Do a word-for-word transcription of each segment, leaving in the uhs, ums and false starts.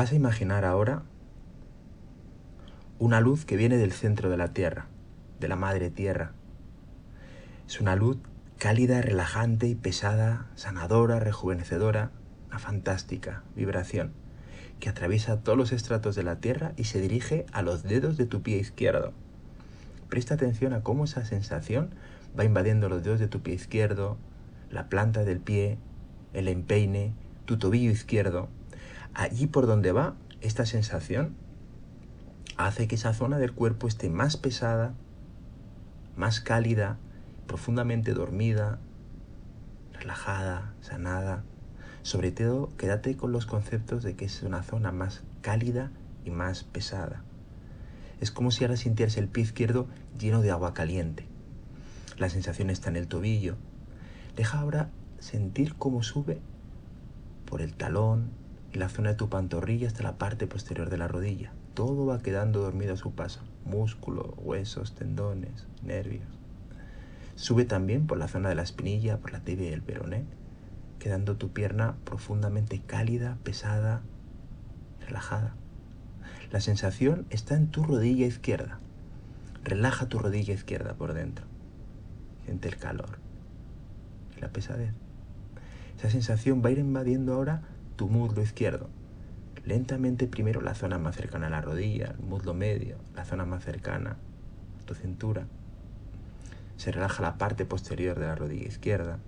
Vas a imaginar ahora una luz que viene del centro de la Tierra, de la Madre Tierra. Es una luz cálida, relajante y pesada, sanadora, rejuvenecedora, una fantástica vibración que atraviesa todos los estratos de la Tierra y se dirige a los dedos de tu pie izquierdo. Presta atención a cómo esa sensación va invadiendo los dedos de tu pie izquierdo, la planta del pie, el empeine, tu tobillo izquierdo. Allí por donde va, esta sensación hace que esa zona del cuerpo esté más pesada, más cálida, profundamente dormida, relajada, sanada. Sobre todo, quédate con los conceptos de que es una zona más cálida y más pesada. Es como si ahora sintiese el pie izquierdo lleno de agua caliente. La sensación está en el tobillo. Deja ahora sentir cómo sube por el talón y la zona de tu pantorrilla hasta la parte posterior de la rodilla. Todo va quedando dormido a su paso. Músculo, huesos, tendones, nervios. Sube también por la zona de la espinilla, por la tibia y el peroné, quedando tu pierna profundamente cálida, pesada, relajada. La sensación está en tu rodilla izquierda. Relaja tu rodilla izquierda por dentro. Siente el calor y la pesadez. Esa sensación va a ir invadiendo ahora tu muslo izquierdo. Lentamente primero la zona más cercana a la rodilla, el muslo medio, la zona más cercana a tu cintura. Se relaja la parte posterior de la rodilla izquierda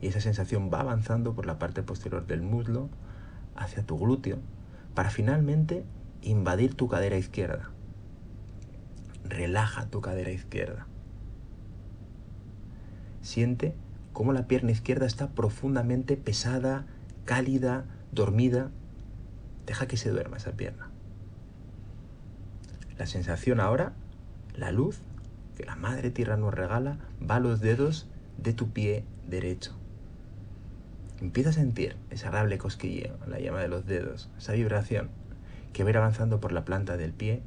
y esa sensación va avanzando por la parte posterior del muslo hacia tu glúteo para finalmente invadir tu cadera izquierda. Relaja tu cadera izquierda. Siente cómo la pierna izquierda está profundamente pesada, cálida, dormida. Deja que se duerma esa pierna. La sensación ahora, la luz que la Madre Tierra nos regala, va a los dedos de tu pie derecho. Empieza a sentir ese agradable cosquilleo, la llama de los dedos, esa vibración que va a ir avanzando por la planta del pie,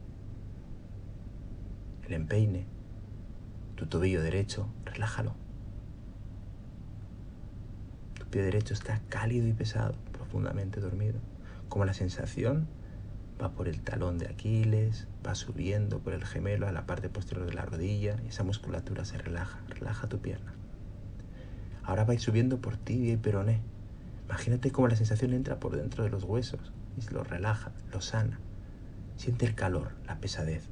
el empeine, tu tobillo derecho. Relájalo. Tu pie derecho está cálido y pesado, profundamente dormido. Como la sensación va por el talón de Aquiles, va subiendo por el gemelo a la parte posterior de la rodilla y esa musculatura se relaja. Relaja tu pierna. Ahora vais subiendo por tibia y peroné. Imagínate cómo la sensación entra por dentro de los huesos y los relaja, los sana. Siente el calor, la pesadez.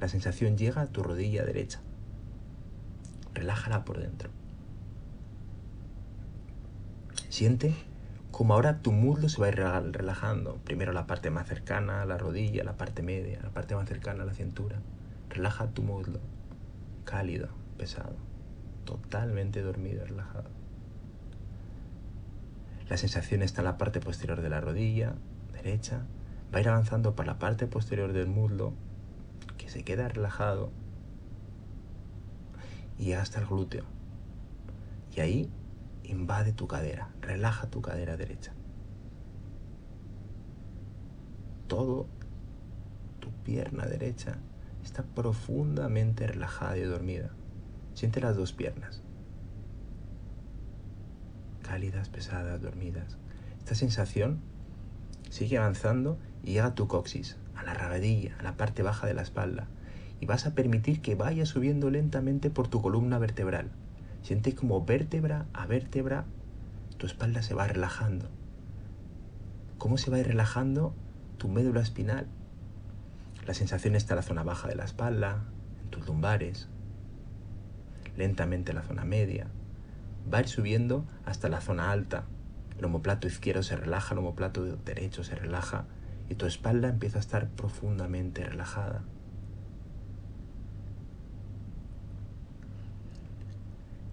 La sensación llega a tu rodilla derecha. Relájala por dentro. Siente como ahora tu muslo se va a ir relajando. Primero la parte más cercana a la rodilla, la parte media, la parte más cercana a la cintura. Relaja tu muslo, cálido, pesado, totalmente dormido y relajado. La sensación está en la parte posterior de la rodilla derecha. Va a ir avanzando por la parte posterior del muslo, que se queda relajado, y hasta el glúteo. Y ahí invade tu cadera. Relaja tu cadera derecha. Todo tu pierna derecha está profundamente relajada y dormida. Siente las dos piernas, cálidas, pesadas, dormidas. Esta sensación sigue avanzando y llega a tu coxis, a la rabadilla, a la parte baja de la espalda. Y vas a permitir que vaya subiendo lentamente por tu columna vertebral. Siente como vértebra a vértebra tu espalda se va relajando. ¿Cómo se va a ir relajando tu médula espinal? La sensación está en la zona baja de la espalda, en tus lumbares. Lentamente la zona media va a ir subiendo hasta la zona alta. El omoplato izquierdo se relaja, el omoplato derecho se relaja y tu espalda empieza a estar profundamente relajada.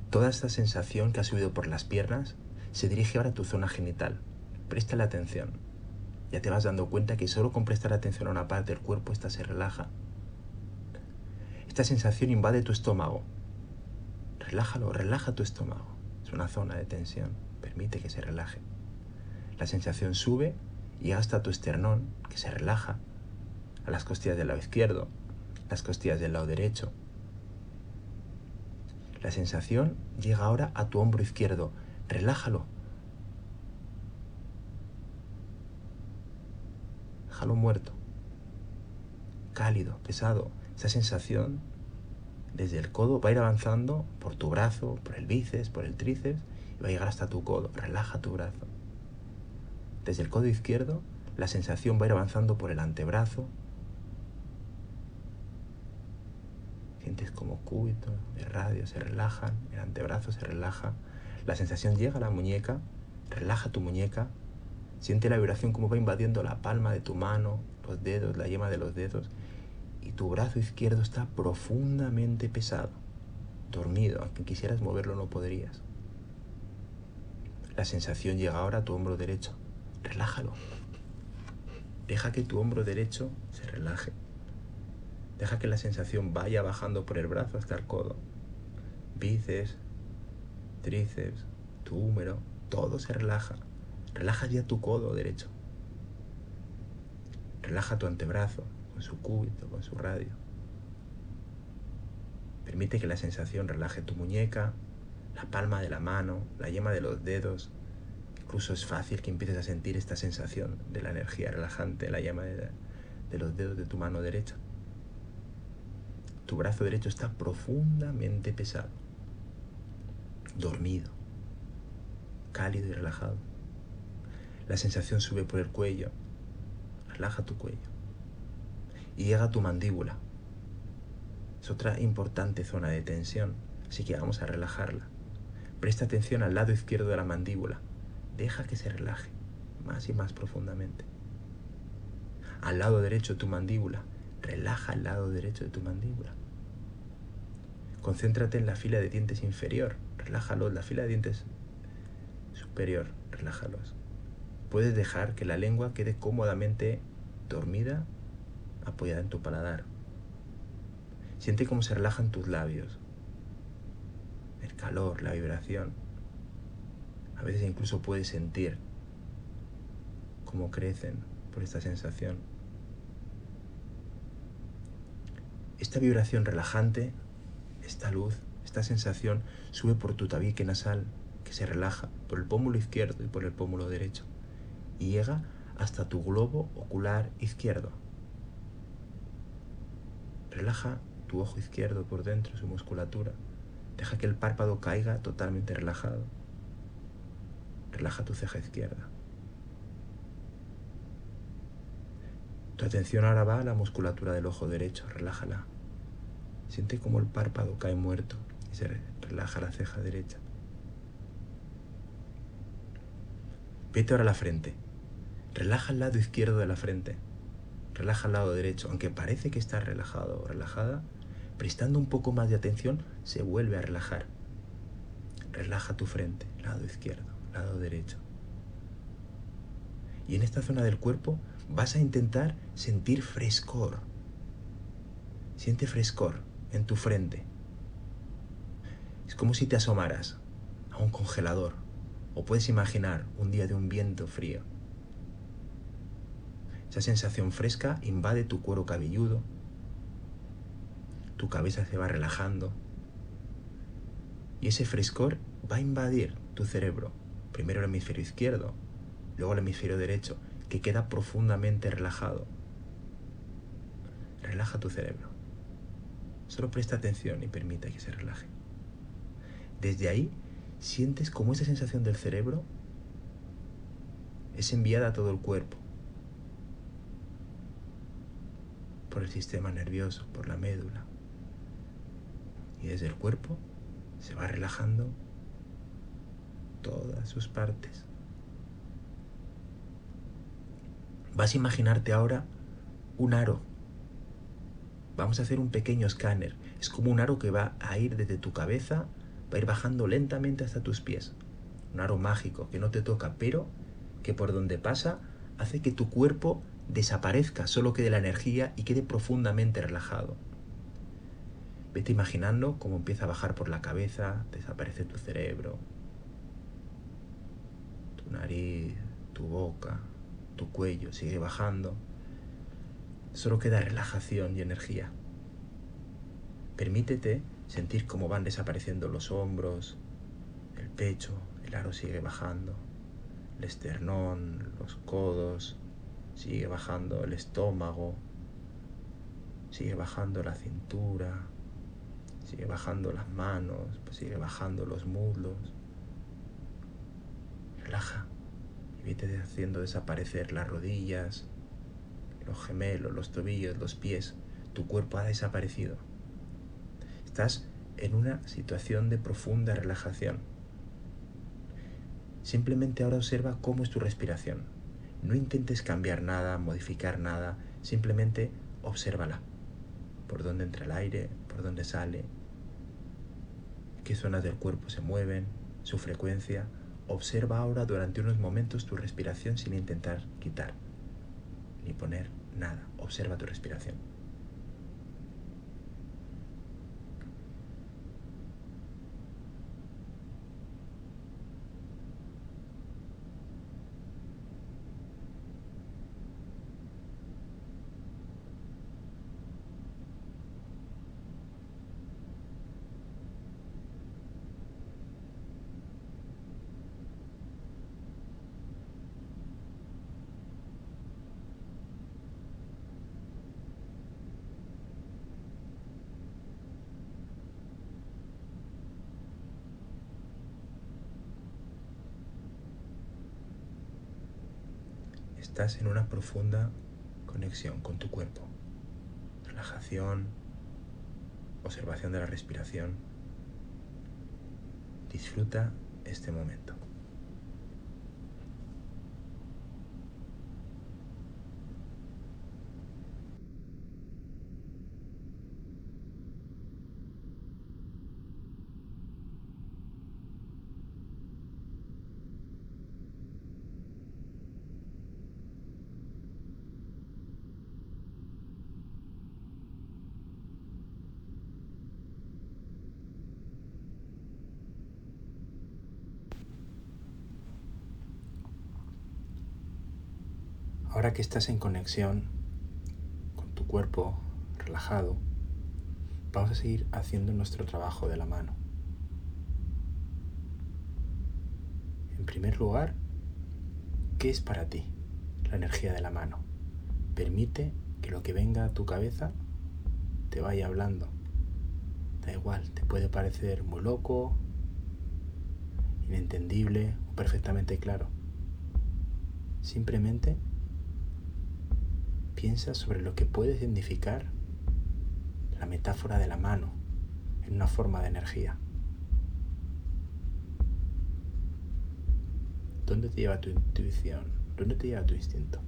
Toda esta sensación que ha subido por las piernas se dirige ahora a tu zona genital. Préstale atención. Ya te vas dando cuenta que solo con prestar atención a una parte del cuerpo, esta se relaja. Esta sensación invade tu estómago. Relájalo, relaja tu estómago. Es una zona de tensión, permite que se relaje. La sensación sube y llega hasta tu esternón, que se relaja, a las costillas del lado izquierdo, las costillas del lado derecho. La sensación llega ahora a tu hombro izquierdo. Relájalo. déjalo muerto, cálido, pesado. Esa sensación desde el codo va a ir avanzando por tu brazo, por el bíceps, por el tríceps, y va a llegar hasta tu codo. Relaja tu brazo. Desde el codo izquierdo la sensación va a ir avanzando por el antebrazo. Sientes como cúbitos de radio se relajan, el antebrazo se relaja, la sensación llega a la muñeca, relaja tu muñeca, siente la vibración como va invadiendo la palma de tu mano, los dedos, la yema de los dedos, y tu brazo izquierdo está profundamente pesado, dormido, aunque quisieras moverlo no podrías. La sensación llega ahora a tu hombro derecho, relájalo, deja que tu hombro derecho se relaje, deja que la sensación vaya bajando por el brazo hasta el codo, bíceps, tríceps, tu húmero, todo se relaja, relaja ya tu codo derecho, relaja tu antebrazo, con su cúbito, con su radio. Permite que la sensación relaje tu muñeca, la palma de la mano, la yema de los dedos. Incluso es fácil que empieces a sentir esta sensación de la energía relajante, la yema de, de los dedos de tu mano derecha. Tu brazo derecho está profundamente pesado, dormido, cálido y relajado. La sensación sube por el cuello, relaja tu cuello. Y llega a tu mandíbula. Es otra importante zona de tensión, así que vamos a relajarla. Presta atención al lado izquierdo de la mandíbula. Deja que se relaje más y más profundamente. Al lado derecho de tu mandíbula. Relaja el lado derecho de tu mandíbula. Concéntrate en la fila de dientes inferior. Relájalos. La fila de dientes superior. Relájalos. Puedes dejar que la lengua quede cómodamente dormida, apoyada en tu paladar. Siente cómo se relajan tus labios, el calor, la vibración. A veces incluso puedes sentir cómo crecen por esta sensación. Esta vibración relajante, esta luz, esta sensación sube por tu tabique nasal, que se relaja por el pómulo izquierdo y por el pómulo derecho, y llega hasta tu globo ocular izquierdo. Relaja tu ojo izquierdo por dentro, su musculatura. Deja que el párpado caiga totalmente relajado. Relaja tu ceja izquierda. Tu atención ahora va a la musculatura del ojo derecho. Relájala. Siente cómo el párpado cae muerto y se relaja la ceja derecha. Vete ahora a la frente. Relaja el lado izquierdo de la frente. Relaja el lado derecho, aunque parece que estás relajado o relajada, prestando un poco más de atención, se vuelve a relajar. Relaja tu frente, lado izquierdo, lado derecho. Y en esta zona del cuerpo vas a intentar sentir frescor. Siente frescor en tu frente. Es como si te asomaras a un congelador, o puedes imaginar un día de un viento frío. Esa sensación fresca invade tu cuero cabelludo, tu cabeza se va relajando y ese frescor va a invadir tu cerebro, primero el hemisferio izquierdo, luego el hemisferio derecho, que queda profundamente relajado. Relaja tu cerebro, solo presta atención y permite que se relaje. Desde ahí sientes como esa sensación del cerebro es enviada a todo el cuerpo, por el sistema nervioso, por la médula, y desde el cuerpo se va relajando todas sus partes. Vas a imaginarte ahora un aro. Vamos a hacer un pequeño escáner. Es como un aro que va a ir desde tu cabeza, va a ir bajando lentamente hasta tus pies. Un aro mágico que no te toca, pero que por donde pasa hace que tu cuerpo desaparezca, solo quede la energía y quede profundamente relajado. Vete imaginando cómo empieza a bajar por la cabeza, desaparece tu cerebro, tu nariz, tu boca, tu cuello, sigue bajando. Solo queda relajación y energía. Permítete sentir cómo van desapareciendo los hombros, el pecho, el aro sigue bajando, el esternón, los codos, sigue bajando el estómago, sigue bajando la cintura, sigue bajando las manos, sigue bajando los muslos. Relaja y vete haciendo desaparecer las rodillas, los gemelos, los tobillos, los pies. Tu cuerpo ha desaparecido. Estás en una situación de profunda relajación. Simplemente ahora observa cómo es tu respiración. No intentes cambiar nada, modificar nada, simplemente obsérvala. Por dónde entra el aire, por dónde sale, qué zonas del cuerpo se mueven, su frecuencia. Observa ahora durante unos momentos tu respiración sin intentar quitar ni poner nada. Observa tu respiración. Estás en una profunda conexión con tu cuerpo, relajación, observación de la respiración. Disfruta este momento. Ahora que estás en conexión con tu cuerpo relajado, vamos a seguir haciendo nuestro trabajo de la mano. En primer lugar, ¿qué es para ti la energía de la mano? Permite que lo que venga a tu cabeza te vaya hablando. Da igual, te puede parecer muy loco, inentendible o perfectamente claro. Simplemente piensa sobre lo que puedes identificar la metáfora de la mano en una forma de energía. ¿Dónde te lleva tu intuición? ¿Dónde te lleva tu instinto?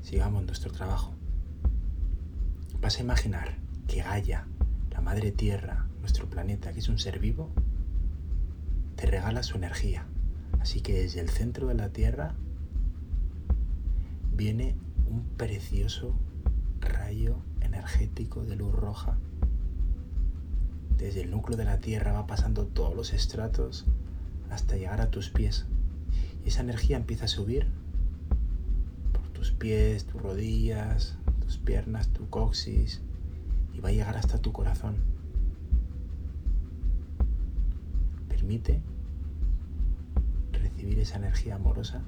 Sigamos nuestro trabajo. Vas a imaginar que Gaia, la madre tierra, nuestro planeta, que es un ser vivo, te regala su energía, así que desde el centro de la Tierra viene un precioso rayo energético de luz roja. Desde el núcleo de la Tierra va pasando todos los estratos hasta llegar a tus pies, y esa energía empieza a subir por tus pies, tus rodillas, tus piernas, tu coxis, y va a llegar hasta tu corazón. Permite recibir esa energía amorosa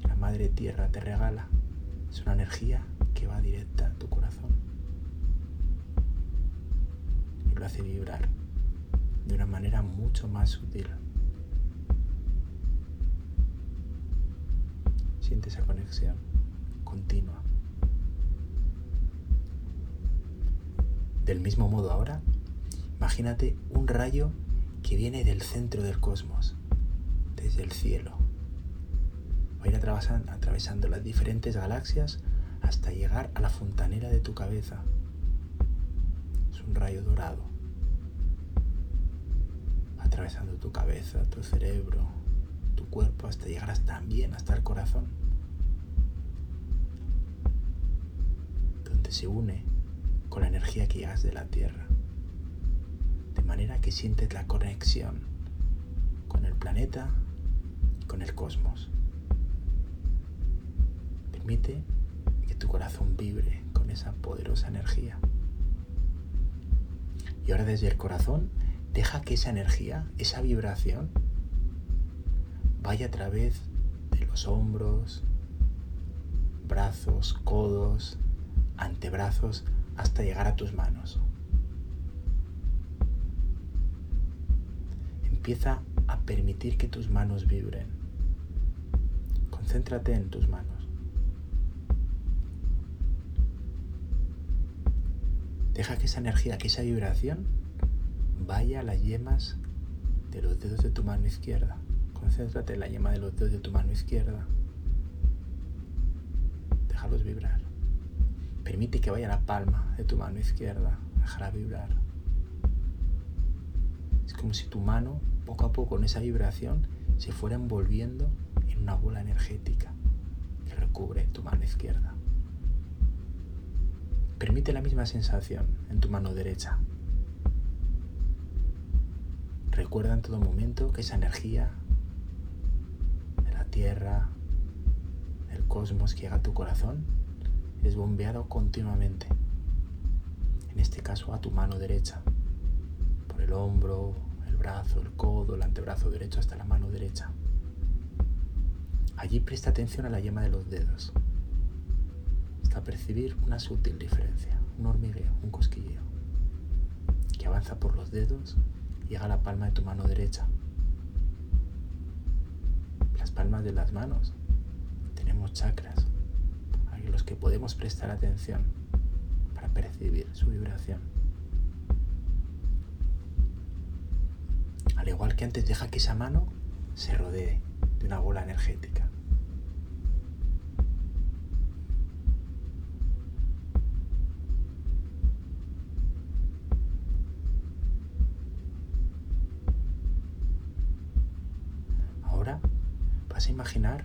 que la Madre Tierra te regala. Es una energía que va directa a tu corazón y lo hace vibrar de una manera mucho más sutil. Siente esa conexión continua. Del mismo modo ahora, imagínate un rayo que viene del centro del cosmos, desde el cielo. Va a ir atravesando, atravesando las diferentes galaxias hasta llegar a la fontanera de tu cabeza. Es un rayo dorado. Va atravesando tu cabeza, tu cerebro, tu cuerpo, hasta llegar hasta, también hasta el corazón, donde se une con la energía que llegas de la Tierra. De manera que sientes la conexión con el planeta y con el cosmos. Permite que tu corazón vibre con esa poderosa energía. Y ahora desde el corazón Deja que esa energía, esa vibración, vaya a través de los hombros, brazos, codos, antebrazos, hasta llegar a tus manos. Empieza a permitir que tus manos vibren. Concéntrate en tus manos. Deja que esa energía, que esa vibración vaya a las yemas de los dedos de tu mano izquierda. Concéntrate en la yema de los dedos de tu mano izquierda. Déjalos vibrar. Permite que vaya a la palma de tu mano izquierda. Déjala vibrar. Es como si tu mano, poco a poco, con esa vibración, se fuera envolviendo en una bola energética que recubre tu mano izquierda. Permite la misma sensación en tu mano derecha. Recuerda en todo momento que esa energía de la tierra, del cosmos que llega a tu corazón, es bombeado continuamente. En este caso a tu mano derecha, por el hombro, el brazo, el codo, el antebrazo derecho hasta la mano derecha. Allí presta atención a la yema de los dedos, hasta percibir una sutil diferencia, un hormigueo, un cosquilleo, que avanza por los dedos, llega a la palma de tu mano derecha. Las palmas de las manos tenemos chakras a los que podemos prestar atención para percibir su vibración. Al igual que antes, deja que esa mano se rodee de una bola energética. Ahora vas a imaginar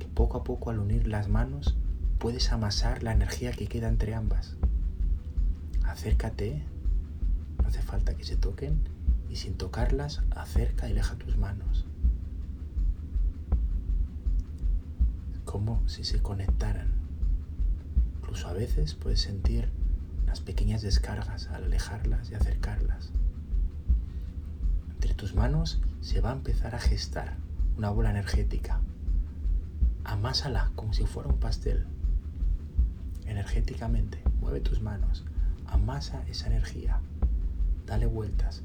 que poco a poco, al unir las manos, puedes amasar la energía que queda entre ambas. Acércate, no hace falta que se toquen, y sin tocarlas, acerca y aleja tus manos. Como si se conectaran. Incluso a veces puedes sentir las pequeñas descargas al alejarlas y acercarlas. Entre tus manos se va a empezar a gestar una bola energética. Amásala como si fuera un pastel. Energéticamente, mueve tus manos, amasa esa energía, dale vueltas,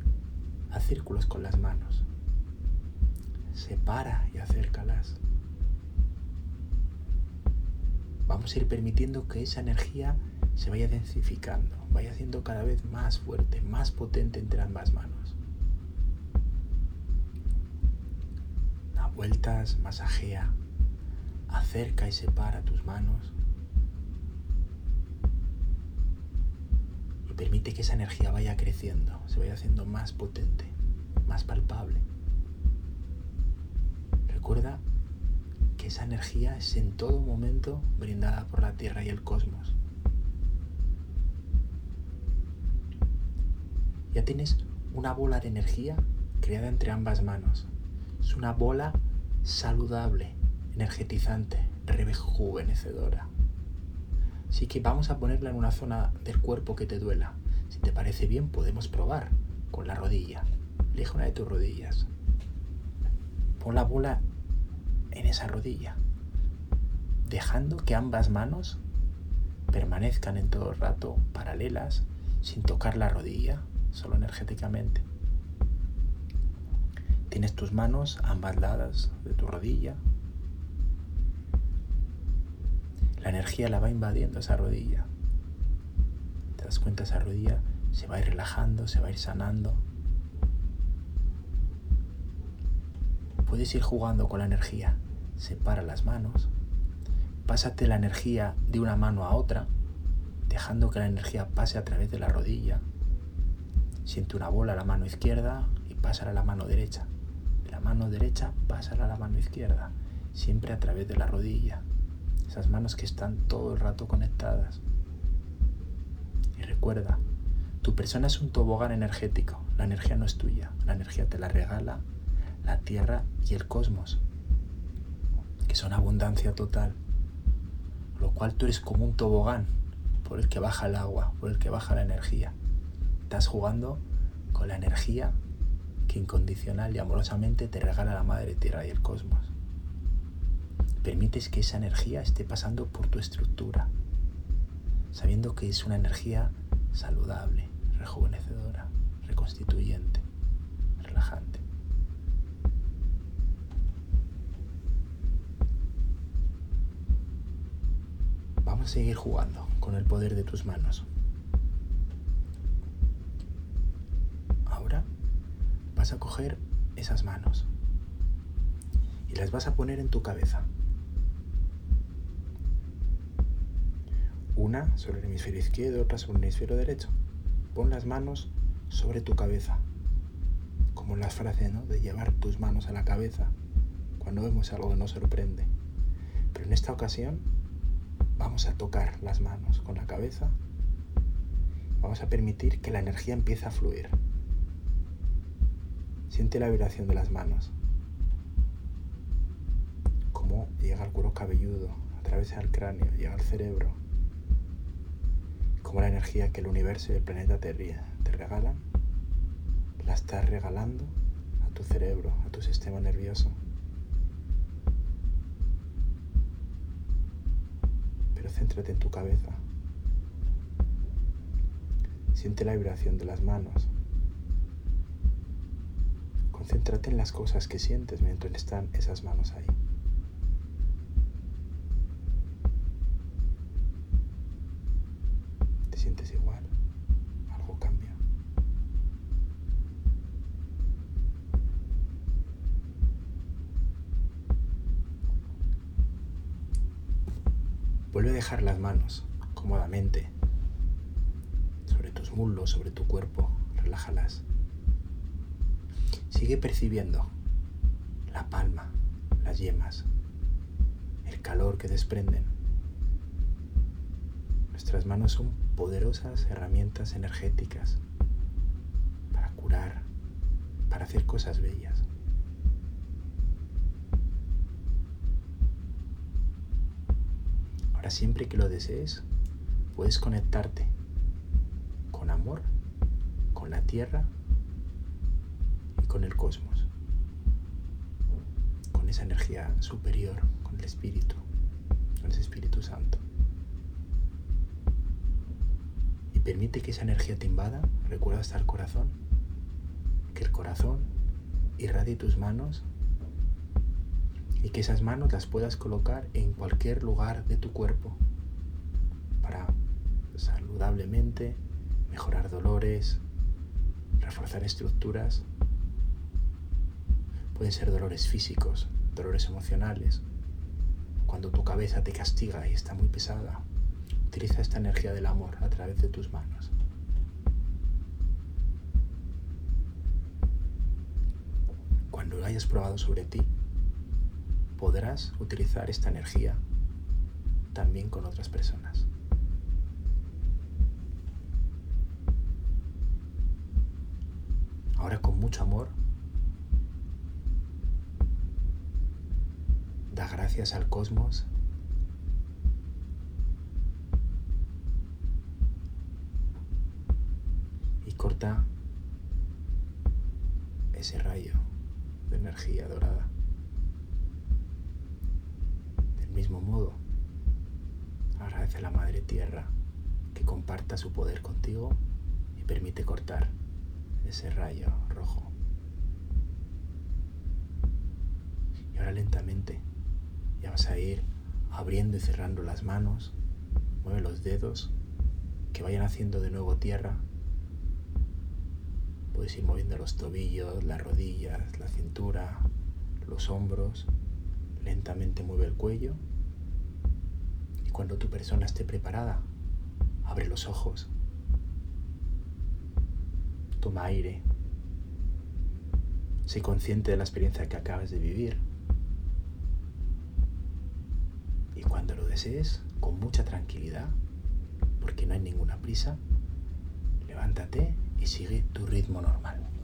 haz círculos con las manos, separa y acércalas. Vamos a ir permitiendo que esa energía se vaya densificando, vaya siendo cada vez más fuerte, más potente entre ambas manos. Da vueltas, masajea, acerca y separa tus manos y permite que esa energía vaya creciendo, se vaya haciendo más potente, más palpable. Recuerda que esa energía es en todo momento brindada por la Tierra y el cosmos. Ya tienes una bola de energía creada entre ambas manos. Es una bola saludable, energetizante, rejuvenecedora. Así que vamos a ponerla en una zona del cuerpo que te duela. Si te parece bien, podemos probar con la rodilla. Elige una de tus rodillas. Pon la bola en esa rodilla, dejando que ambas manos permanezcan en todo el rato paralelas, sin tocar la rodilla, solo energéticamente. Tienes tus manos a ambos lados de tu rodilla. La energía la va invadiendo esa rodilla. Te das cuenta, esa rodilla se va a ir relajando, se va a ir sanando. Puedes ir jugando con la energía. Separa las manos. Pásate la energía de una mano a otra, dejando que la energía pase a través de la rodilla. Siente una bola a la mano izquierda y pásala a la mano derecha. De la mano derecha, pásala a la mano izquierda, siempre a través de la rodilla. Esas manos que están todo el rato conectadas. Y recuerda, tu persona es un tobogán energético. La energía no es tuya. La energía te la regala la Tierra y el cosmos, que son abundancia total. Por lo cual tú eres como un tobogán por el que baja el agua, por el que baja la energía. estás jugando con la energía que incondicional y amorosamente te regala la Madre Tierra y el cosmos. Permites que esa energía esté pasando por tu estructura, sabiendo que es una energía saludable, rejuvenecedora, reconstituyente, relajante. Vamos a seguir jugando con el poder de tus manos. Ahora vas a coger esas manos y las vas a poner en tu cabeza. Una sobre el hemisferio izquierdo, otra sobre el hemisferio derecho. Pon las manos sobre tu cabeza, como en las frases, ¿no?, de llevar tus manos a la cabeza cuando vemos algo que nos sorprende. Pero en esta ocasión vamos a tocar las manos con la cabeza. Vamos a permitir que la energía empiece a fluir. Siente la vibración de las manos, cómo llega al cuero cabelludo, atraviesa el cráneo, llega al cerebro. Como la energía que el universo y el planeta te, te regalan, la estás regalando a tu cerebro, a tu sistema nervioso. Pero céntrate en tu cabeza. Siente la vibración de las manos. Concéntrate en las cosas que sientes mientras están esas manos ahí. Sientes igual, algo cambia. Vuelve a dejar las manos cómodamente sobre tus muslos, sobre tu cuerpo, relájalas. Sigue percibiendo la palma, las yemas, el calor que desprenden. Nuestras manos son poderosas herramientas energéticas para curar, para hacer cosas bellas. Ahora, siempre que lo desees, puedes conectarte con amor, con la tierra y con el cosmos, con esa energía superior, con el espíritu, con ese Espíritu Santo. Permite que esa energía te invada, recuerda hasta el corazón, que el corazón irradie tus manos y que esas manos las puedas colocar en cualquier lugar de tu cuerpo para saludablemente mejorar dolores, reforzar estructuras. Pueden ser dolores físicos, dolores emocionales, cuando tu cabeza te castiga y está muy pesada. Utiliza esta energía del amor a través de tus manos. Cuando lo hayas probado sobre ti, podrás utilizar esta energía también con otras personas. Ahora, con mucho amor, da gracias al cosmos y corta ese rayo de energía dorada. Del mismo modo, agradece a la Madre Tierra que comparta su poder contigo y permite cortar ese rayo rojo. Y ahora, lentamente, ya vas a ir abriendo y cerrando las manos. Mueve los dedos, que vayan haciendo de nuevo tierra. Puedes ir moviendo los tobillos, las rodillas, la cintura, los hombros. Lentamente mueve el cuello. Y cuando tu persona esté preparada, abre los ojos. Toma aire. Sé consciente de la experiencia que acabas de vivir. Y cuando lo desees, con mucha tranquilidad, porque no hay ninguna prisa, levántate y sigue tu ritmo normal.